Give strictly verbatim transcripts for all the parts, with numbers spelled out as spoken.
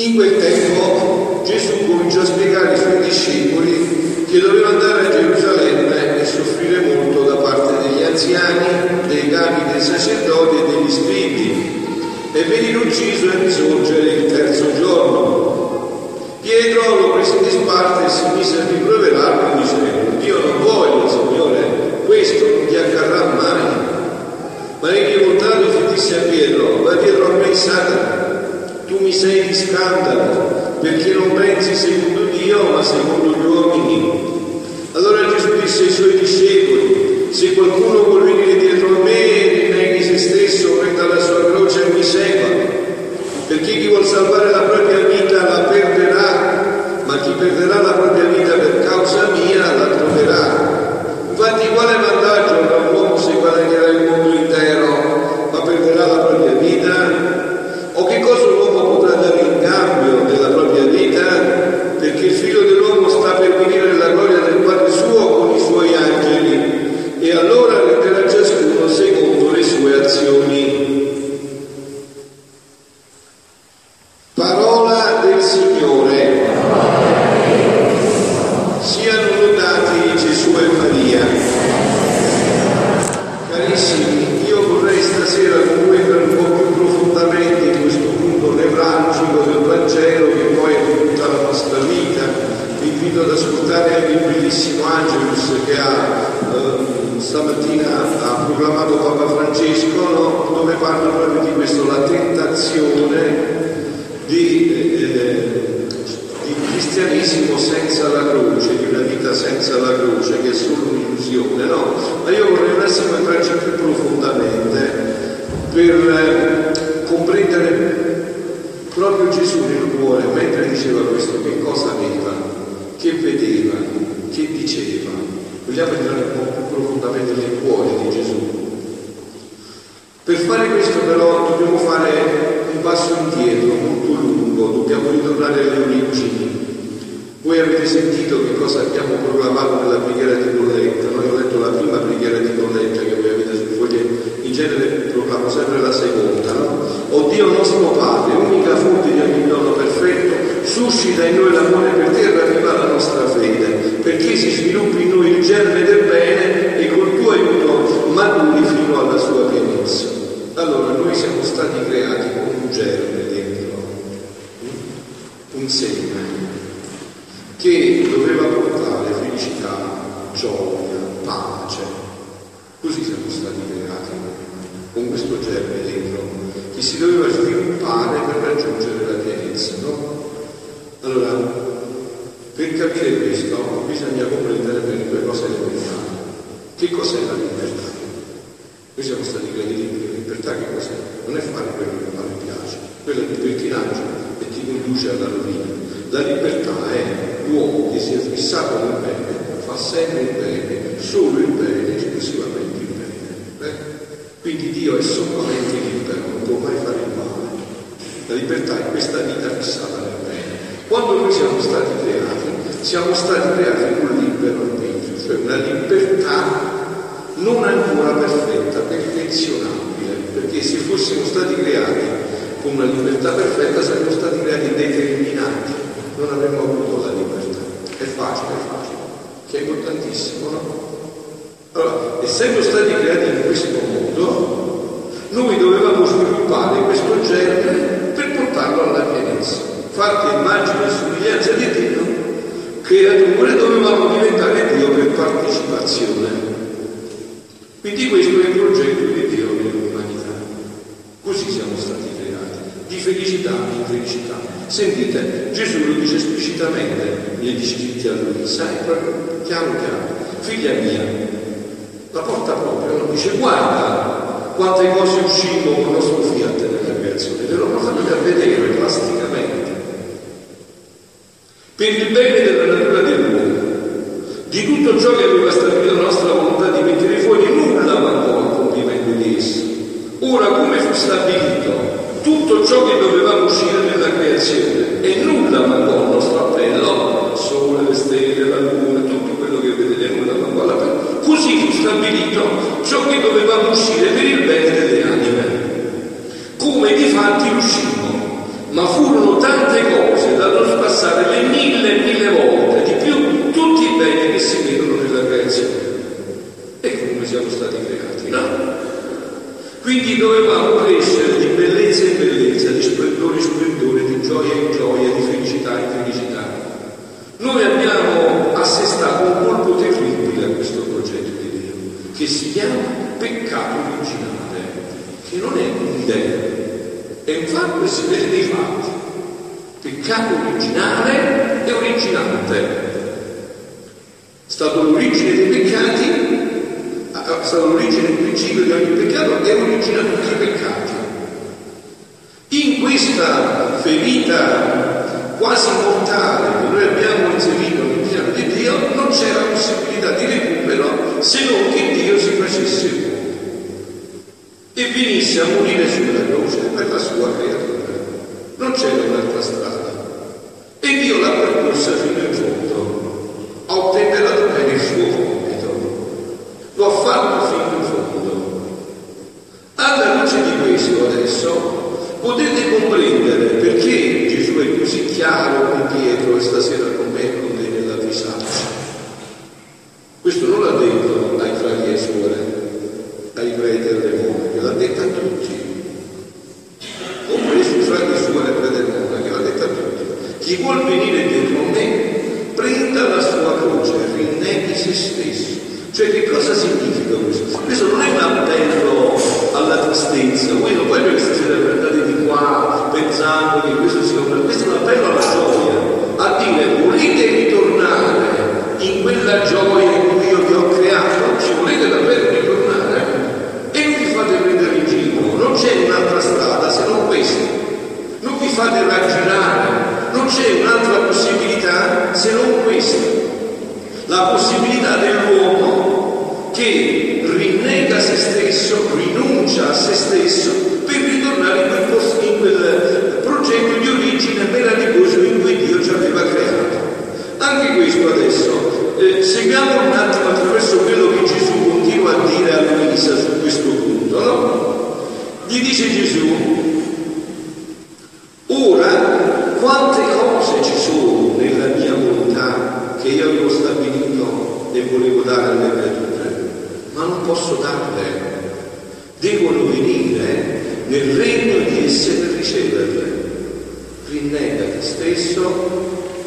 In quel tempo Gesù cominciò a spiegare ai suoi discepoli che doveva andare a Gerusalemme e soffrire molto da parte degli anziani, dei capi, dei sacerdoti e degli scribi, e venire ucciso e risorgere il terzo giorno. Pietro lo prese di sparte e si mise a rimproverarlo, dicendo: Io non voglio, Signore, questo non ti accarrà mai. Ma egli, voltatosi, disse a Pietro: Ma Pietro, a me, Satana, tu mi sei di scandalo, perché non pensi secondo Dio, ma secondo gli uomini. Allora Gesù disse ai suoi discepoli: Se qualcuno vuol venire dietro a me, rinneghi se stesso, prenda la sua croce e mi segua. Perché chi vuol salvare la propria vita la perderà, ma chi perderà la propria vita per causa mia la troverà. Infatti, quale vantaggio avrà l'uomo se guadagnerà il mondo intero, ma perderà la propria vita? O che cosa l'uomo potrà dare in cambio della propria vita? Perché il figlio dell'uomo sta per venire alla gloria del Padre suo con i suoi angeli, e allora renderà ciascuno secondo le sue azioni. Parola del Signore. Siano lodati Gesù e Maria. Carissimi, io vorrei stasera con voi per un po' più profondamente del Vangelo, che poi è tutta la nostra vita. Vi invito ad ascoltare anche il bellissimo Angelus che ha, eh, stamattina ha proclamato Papa Francesco, no? Dove parla proprio di questo, la tentazione di, eh, di cristianesimo senza la croce, di una vita senza la croce, che è solo un'illusione, no? Ma io vorrei un attimo entrarci più profondamente per eh, comprendere proprio Gesù nel cuore, mentre diceva questo, che cosa aveva, che vedeva, che diceva. Vogliamo entrare un po' più profondamente nel cuore di Gesù. Per fare questo però dobbiamo fare un passo indietro molto lungo, dobbiamo ritornare alle origini. Voi avete sentito che cosa abbiamo proclamato nella preghiera di Bolletta. Noi ho letto la prima preghiera di Bolletta che voi avete sul foglietto, in genere proclamo sempre la seconda, no? O Dio nostro Padre, unica fonte di ogni dono perfetto, suscita in noi l'amore per terra viva la nostra fede, perché si sviluppi in noi il germe del bene e col tuo aiuto maturi fino alla sua pienezza. Allora, noi siamo stati creati con un germe dentro, un seme, che doveva portare felicità, gioia, pace. Così siamo stati creati, con questo germe dentro, che si doveva sviluppare per raggiungere la pienezza, no? Allora, per capire questo bisogna comprendere bene due cose elementari. Che cos'è la libertà? Noi siamo stati creati liberi. La libertà che cos'è? Non è fare quello che a noi piace, quello è libertinaggio e ti conduce alla rovina. La libertà è l'uomo che si è fissato nel bene, fa sempre il bene, solo il bene, esclusivamente il bene. Eh? Quindi Dio è solamente libero, non può mai fare il male. La libertà è questa vita fissata nel bene. Quando noi siamo stati creati, siamo stati creati con libero arbitrio, cioè una libertà non ancora perfetta, perfezionabile, perché se fossimo stati creati con una libertà perfetta saremmo stati creati determinati. Non avremmo avuto la libertà. È facile, è facile, che è importantissimo, no? Allora, essendo stati creati in questo modo, noi dovevamo sviluppare questo germe per portarlo alla pienezza. Fatti immagine e somiglianza di Dio, creatore, dovevamo diventare Dio per partecipazione. Quindi questo è il progetto di Dio nell'umanità. Così siamo stati creati, di felicità in felicità. Sentite, Gesù lo dice esplicitamente negli scritti a Luisa, è proprio chiaro chiaro: figlia mia, la porta proprio, non dice guarda quante cose uscimo con lo suo Fiat nella creazione, ve lo andate a vedere plasticamente. Per il bene della natura dell'uomo, di tutto ciò che aveva stabilito la nostra volontà di mettere fuori, nulla mancò al compimento di esso. Ora, come fu stabilito tutto ciò che doveva uscire nella creazione, e nulla mancò al nostro appello, sole, le stelle, la luna, tutto quello che vedete, nulla mancò all'appello. Così fu stabilito ciò che doveva uscire per il bene delle anime, come di fatti uscimmo, ma furono tante cose E infatti si vede nei fatti. Peccato originale e originante. Stato l'origine dei peccati, stato l'origine del principio di ogni peccato e origina tutti i peccati. In questa ferita quasi mortale che noi abbiamo inserito nel piano di Dio non c'è la possibilità di recupero se non che Dio si facesse uomo e venisse a morire sulla croce per la sua creatura. Non c'era un'altra strada e Dio l'ha percorsa fino in fondo, a ottenere la dovere il suo compito, lo ha fatto fino in fondo. Alla luce di questo adesso potete comprendere perché Gesù è così chiaro con Pietro e stasera con me non deve la disaccia. Questo non l'ha detto ai frati e suore, ai preti e alle monache, l'ha detto a tutti, compreso i frati e suore e preti e monache, l'ha detto a tutti. Chi vuol venire dietro me prenda la sua croce e rinneghi se stesso. Cioè che cosa significa questo? Questo non è un appello alla tristezza, voi non poi stasera andate di qua pensando che questo sia un questo è un appello alla gioia, a dire volete ritornare in quella gioia in cui io vi ho creato, ci volete davvero ritornare e non vi fate prendere in giro, non c'è un'altra strada se non questa, non vi fate ragionare, non c'è un'altra possibilità se non questa, la possibilità dell'uomo che rinnega se stesso, rinuncia a se stesso per ritornare in quel, posto, in quel progetto di origine meraviglioso in cui Dio ci aveva creato. Anche questo adesso, eh, seguiamo un attimo attraverso quello che Gesù continua a dire a Luisa su questo punto, no? Gli dice Gesù, ora quante cose ci sono nella mia volontà che io avevo stabilito e volevo dare alle creature? Ma non posso darle, devono venire nel regno di esse per riceverle. Rinnega te stesso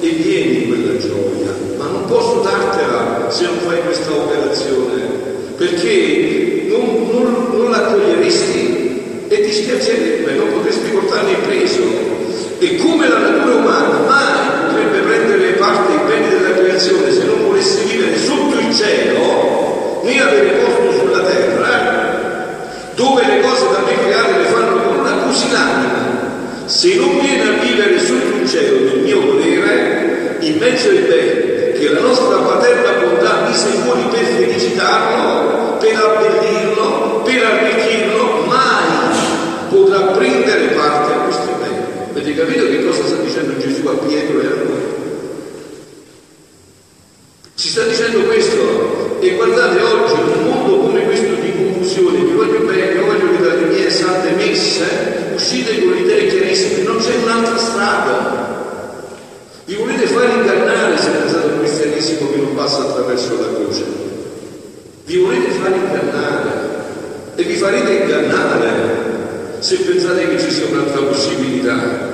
e vieni in quella gioia, ma non posso dartela se non fai questa operazione, perché non, non, non la accoglieresti e ti spiacerebbe, non potresti portarne il peso. E come la natura umana mai potrebbe prendere parte ai beni della creazione se non volesse vivere sotto il cielo, né avere posto sulla terra, dove le cose da me create le fanno con una pusillanima, se non viene a vivere sotto il cielo del mio volere, in mezzo ai beni che la nostra paterna bontà mise fuori per felicitarlo, per abbellirlo, per arricchirlo, mai potrà prendere parte a questi beni. Avete capito che cosa sta dicendo Gesù a Pietro e a noi? Ci sta dicendo questo. E guardate oggi un mondo come questo di confusione, vi voglio bene, voglio che dalle mie sante messe uscite con idee chiarissime, non c'è un'altra strada. Vi volete fare ingannare se pensate un cristianesimo che non passa attraverso la croce. Vi volete fare ingannare e vi farete ingannare se pensate che ci sia un'altra possibilità.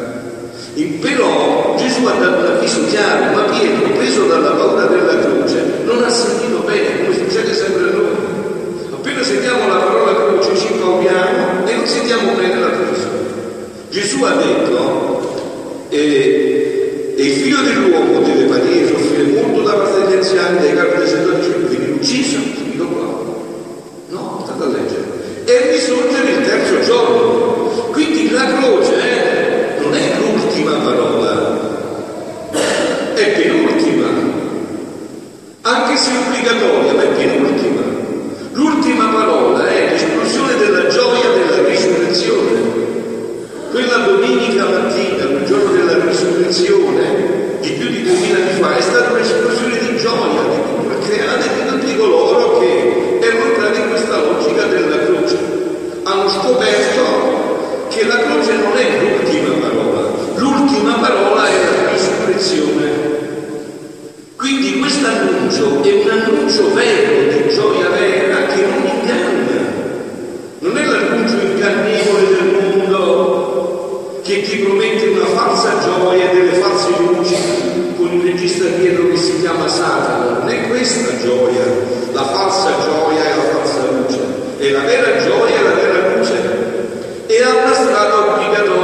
Però Gesù ha dato un avviso chiaro, ma Pietro, preso dalla paura della croce, non ha sentito bene, come succede sempre a noi. Appena sentiamo la parola croce ci paupiamo e non sentiamo bene la croce. Gesù ha detto eh, e il figlio dell'uomo deve patire, soffrire molto da parte degli anziani, dei capi sacerdoti, viene ucciso, finito qua. No, state a leggere. E risorgere il terzo giorno. Quindi la croce eh, non è l'ultima parola, è penultima, anche se obbligatoria, ma è penultima. L'ultima parola è l'esplosione della gioia della risurrezione. Quella domenica mattina, il giorno della risurrezione, di più di duemila anni fa, è stata un'esplosione di gioia di tutto il creato e di tutti coloro che erano entrati in questa logica della croce. Hanno scoperto che la croce non è l'ultima parola, l'ultima parola è la risurrezione. Quindi questo annuncio è un annuncio vero di gioia vera che non inganna, non è l'annuncio ingannevole del mondo che ti promette una falsa gioia e delle false luci con il regista dietro che si chiama Satana. Non è questa gioia, la falsa gioia e la falsa luce, è la vera gioia e la vera luce, e ha una strada obbligatoria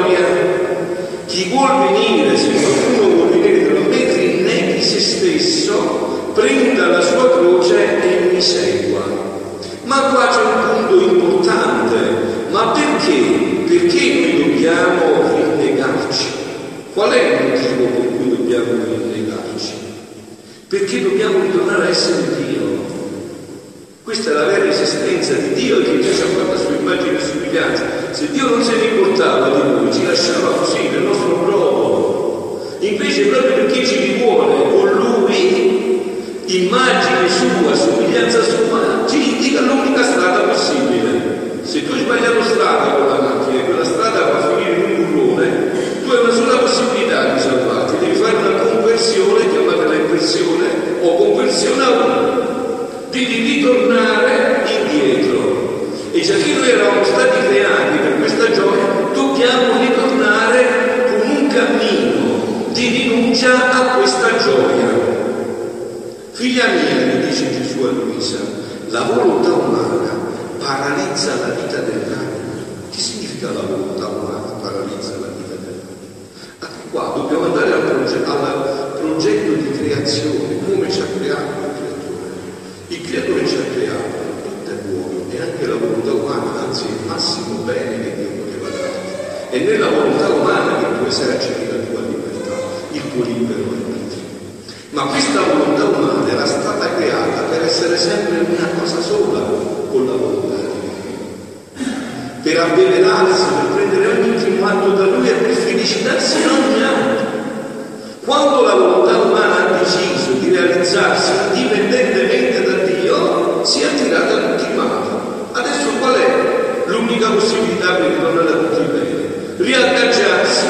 legarci. Qual è il motivo per cui dobbiamo legarci? Perché dobbiamo ritornare a essere Dio. Questa è la vera esistenza di Dio che ci ha fatto la sua immagine e somiglianza. Se Dio non se ne importava di noi, ci lasciava così nel nostro globo. Invece proprio perché ci rivuole con Lui, immagine sua, somiglianza sua, ci indica l'unica strada possibile. Se tu hai sbagliato strada con la macchina e quella strada va a finire in un burrone, tu hai una sola possibilità di salvarti, devi fare una conversione, chiamatela inversione o conversione a uno, devi ritornare indietro. E già che noi eravamo stati creati per questa gioia, dobbiamo ritornare con un cammino di rinuncia a questa gioia. Figlia mia, gli dice Gesù a Luisa, la volontà umana paralizza la vita dell'anima. Che significa la volontà umana paralizza la vita dell'anima? Anche qua dobbiamo andare al, proge- al progetto di creazione, come ci ha creato il creatore. Il creatore ci ha creato, tutto è buono, e anche la volontà umana, anzi il massimo bene che Dio poteva dare. E nella volontà umana che tu eserciti la tua libertà, il tuo libero arbitrio. Ma questa volontà umana era stata creata per essere sempre una cosa sola con la volontà di Dio, per avvelenarsi, per prendere ogni triunfo da Lui e per felicitarsi ogni altro. Quando la volontà umana ha deciso di realizzarsi indipendentemente da Dio, si è attirata a tutti i mali. Adesso qual è l'unica possibilità per ritornare a tutti i beni? Riattacciarsi,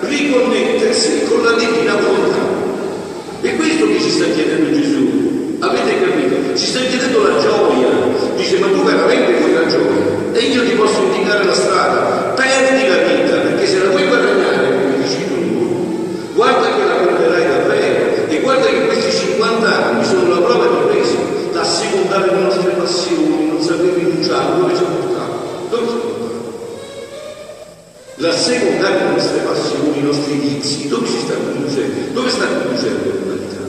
riconnettersi con la divina volontà. E questo che ci sta chiedendo Gesù, avete capito? Ci sta chiedendo la gioia. Dice, ma tu veramente vuoi la gioia? E io ti posso indicare la strada. Perdi la vita, perché se la vuoi guadagnare, come dici tu, guarda che la perderai davvero. E guarda che questi cinquanta anni sono la prova di questo, da secondare le nostre passioni, non saper rinunciare. Dove ci ha portato? Dove ci ha portato? La secondare le nostre passioni, i nostri vizi, dove ci sta conducendo? Dove sta conducendo l'umanità?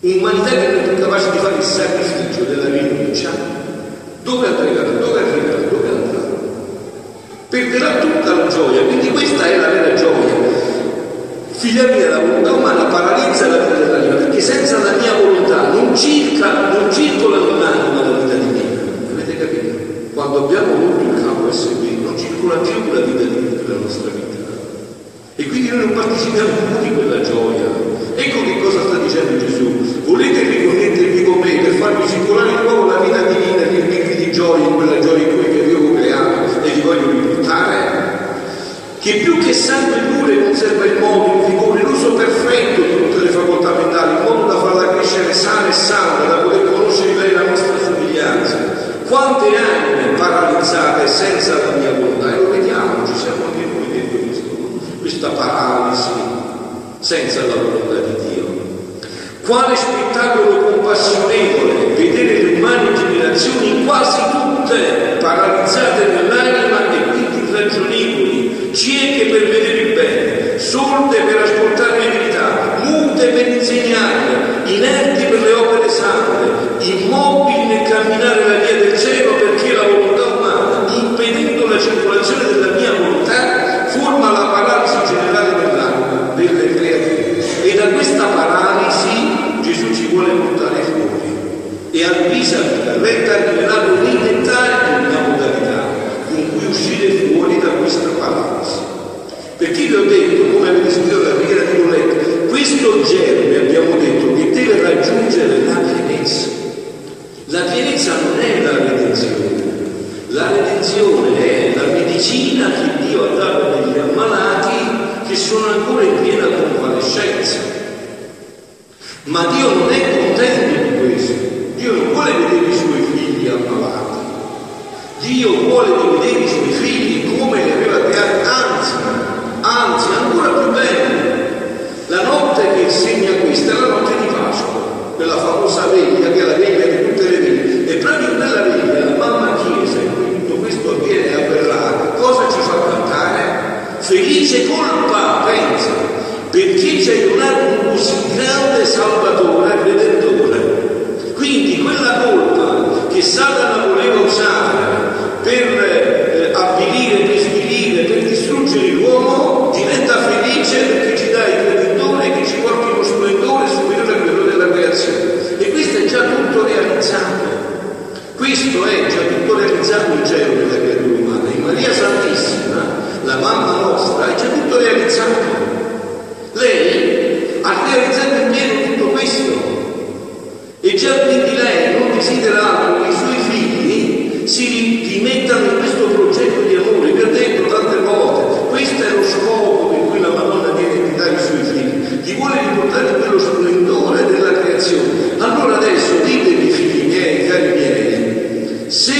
Umanità che non è più capace di fare il sacrificio della rinuncia, dove andrà? Dove andrà? Dove andrà? Perderà tutta la gioia, quindi questa è la vera gioia. Figlia mia, la volontà umana paralizza la vita dell'anima, perché senza la mia volontà non circa, non circola l'anima la vita di Dio. Avete capito? Quando abbiamo avuto il capo e seguito, non circola più la vita di Dio nella nostra vita. E quindi noi non partecipiamo più di quella gioia. Ecco che cosa sta dicendo Gesù. Volete riconnettervi con me per farvi circolare di nuovo la vita divina e riempirvi di gioia in quella gioia in cui che Dio vi ha creato e vi voglio riportare? Che più che sangue e pure conserva il modo, il vigore, l'uso perfetto di tutte le facoltà mentali, in modo da farla crescere sana e sana, da poter conoscere bene la nostra somiglianza. Quante anime paralizzate senza la mia volontà? E lo vediamo, ci siamo anche noi dentro questo, questa paralisi senza la volontà di Dio. Quale spettacolo compassionevole vedere le umane generazioni quasi tutte paralizzate nell'anima e quindi irragionevoli, cieche per vedere il bene, sorde per ascoltare la verità, mute per insegnare, inerti per le opere sante, immobili nel camminare la via del cielo, perché la volontà umana, impedendo la circolazione della mia volontà, forma la paralisi generale dell'anima, delle creative. E da questa paralisi Gesù ci vuole portare fuori. E a Luisa retarderà con il dettaglio la modalità con cui uscire fuori da questa paralisi. Perché vi ho detto, come avete sentito dalla preghiera di Bolletta, questo germe abbiamo detto che deve raggiungere la pienezza. La pienezza non è la redenzione. La redenzione è la medicina che Dio ha dato agli ammalati che sono ancora in piena convalescenza. Ma Dio non è contento di questo. Dio non vuole vedere i suoi figli ammalati. Dio vuole vedere i suoi figli come li aveva creati, anzi, anzi, ancora più bene. La notte che insegna questa è la notte di Pasqua, quella famosa veglia che è la veglia di tutte le veglie. E proprio nella veglia, la mamma Chiesa, in cui tutto questo avviene e avverrà, cosa ci fa cantare? Felice colpa, pensa, perché ci hai donato un così grande Salvatore e Redentore. Quindi quella colpa che Satana voleva usare per eh, avvilire, per svilire, per distruggere l'uomo, tutto realizzato. Lei ha realizzato in pieno tutto questo e già quindi lei non desidera altro che i suoi figli si rimettano in questo progetto di amore. Vi ho detto tante volte, questo è lo scopo per cui la Madonna viene a invitare i suoi figli, ti vuole riportare quello splendore della creazione. Allora adesso ditemi, figli miei, cari miei, se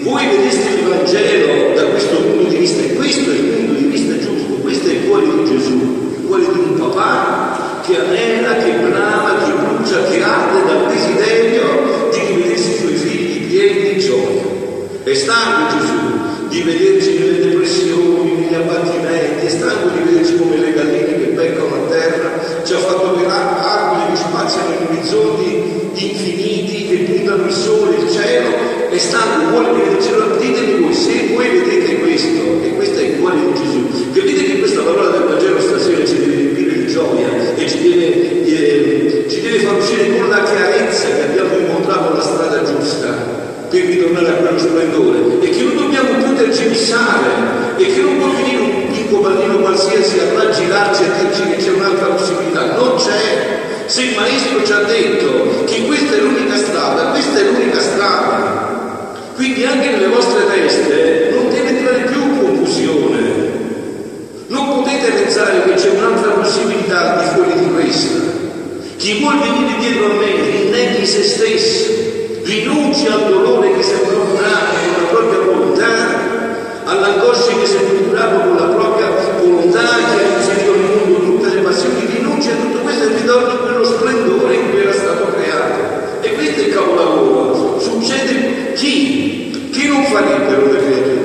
voi vedeste il Vangelo da questo punto di vista, e questo è il punto di vista giusto, questo è il cuore di Gesù, il cuore di un papà che anela, che brama, che brucia, che arde dal desiderio di rivedersi i suoi figli pieni di gioia. È stanco Gesù di vederci nelle depressioni, negli abbattimenti, è stanco di vederci come le galline che peccano a terra, ci ha fatto pelare arboli che spaziano in orizzonti infiniti, che puntano il sole, il cielo, è stanco, vuole vedere il cielo. Ditemi voi, se voi vedete questo, e questo è il cuore di Gesù, capite che questa parola del Vangelo stasera ci deve riempire di gioia e ci deve, eh, ci deve far uscire con la chiarezza che abbiamo incontrato la strada giusta per ritornare a quello splendore, e che non dobbiamo più tergiversare, e che non può venire un picco bambino qualsiasi a raggirarci e dirci che c'è un'altra possibilità. Non c'è. Se il maestro ci ha detto che questa è l'unica strada, questa è l'unica strada. Quindi anche nelle vostre teste non deve entrare più confusione, non potete pensare che c'è un'altra possibilità di fuori di questa. Chi vuol venire dietro a me rinneghi se stesso, rinuncia al dolore che si è procurato con la propria volontà, all'angoscia che si è procurato con la propria volontà, che ha inserito nel mondo tutte le passioni, rinuncia a tutto questo e ritorna a quello splendore in cui era stato creato. E questo è il capolavoro. Succede chi? Chi non farebbero le creature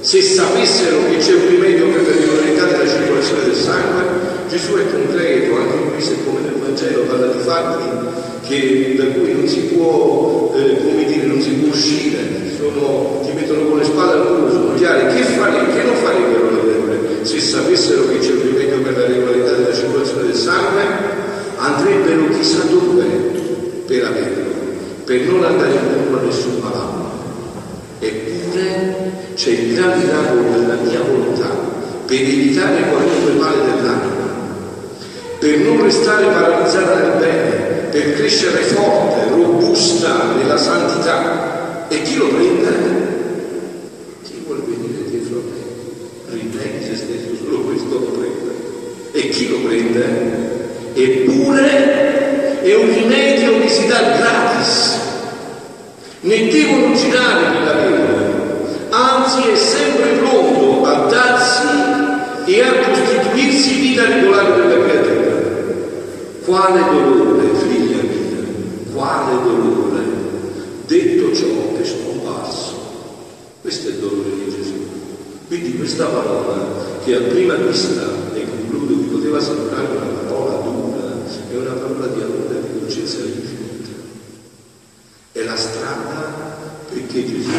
se sapessero che c'è un rimedio che per regolarizzare la circolazione del sangue? Gesù è concreto, anche in questo è come nel Vangelo, parla di fatti che, da cui non si può, eh, come dire, non si può uscire, sono, ti mettono con le spalle al muro, sono chiari. Che, fare, che non farebbero le regole? Se sapessero che c'è un rimedio per la regolarità della circolazione del sangue, andrebbero chissà dove per averlo, per non andare incontro a nessun malato. Eppure c'è il gran miracolo della mia volontà per evitare qualunque male dell'anima, per non restare paralizzata nel bene, per crescere forte, robusta nella santità. E chi lo prende? Chi vuol venire dietro a me? Rinneghi se stesso, solo questo lo prende. E chi lo prende? Eppure è un rimedio che si dà gratis. Ne devono girare per la vita, anzi è sempre pronto a darsi e a costituirsi vita regolare della creatura. Quale dolore, figlia mia, quale dolore! Detto ciò, che scomparso. Questo è il dolore di Gesù. Quindi questa parola, che a prima vista, e concludo, vi poteva sembrare una parola dura, è una parola di amore e di dolcezza infinita. È la strada perché Gesù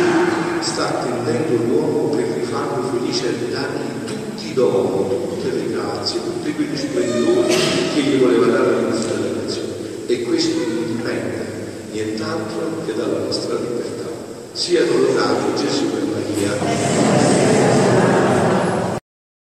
sta attendendo l'uomo per rifarlo felice e dargli tutti i doni, tutte le grazie, tutti quegli splendori che gli voleva dare all'inizio della creazione. E questo non dipende nient'altro che dalla nostra libertà. Siano lodati Gesù e Maria.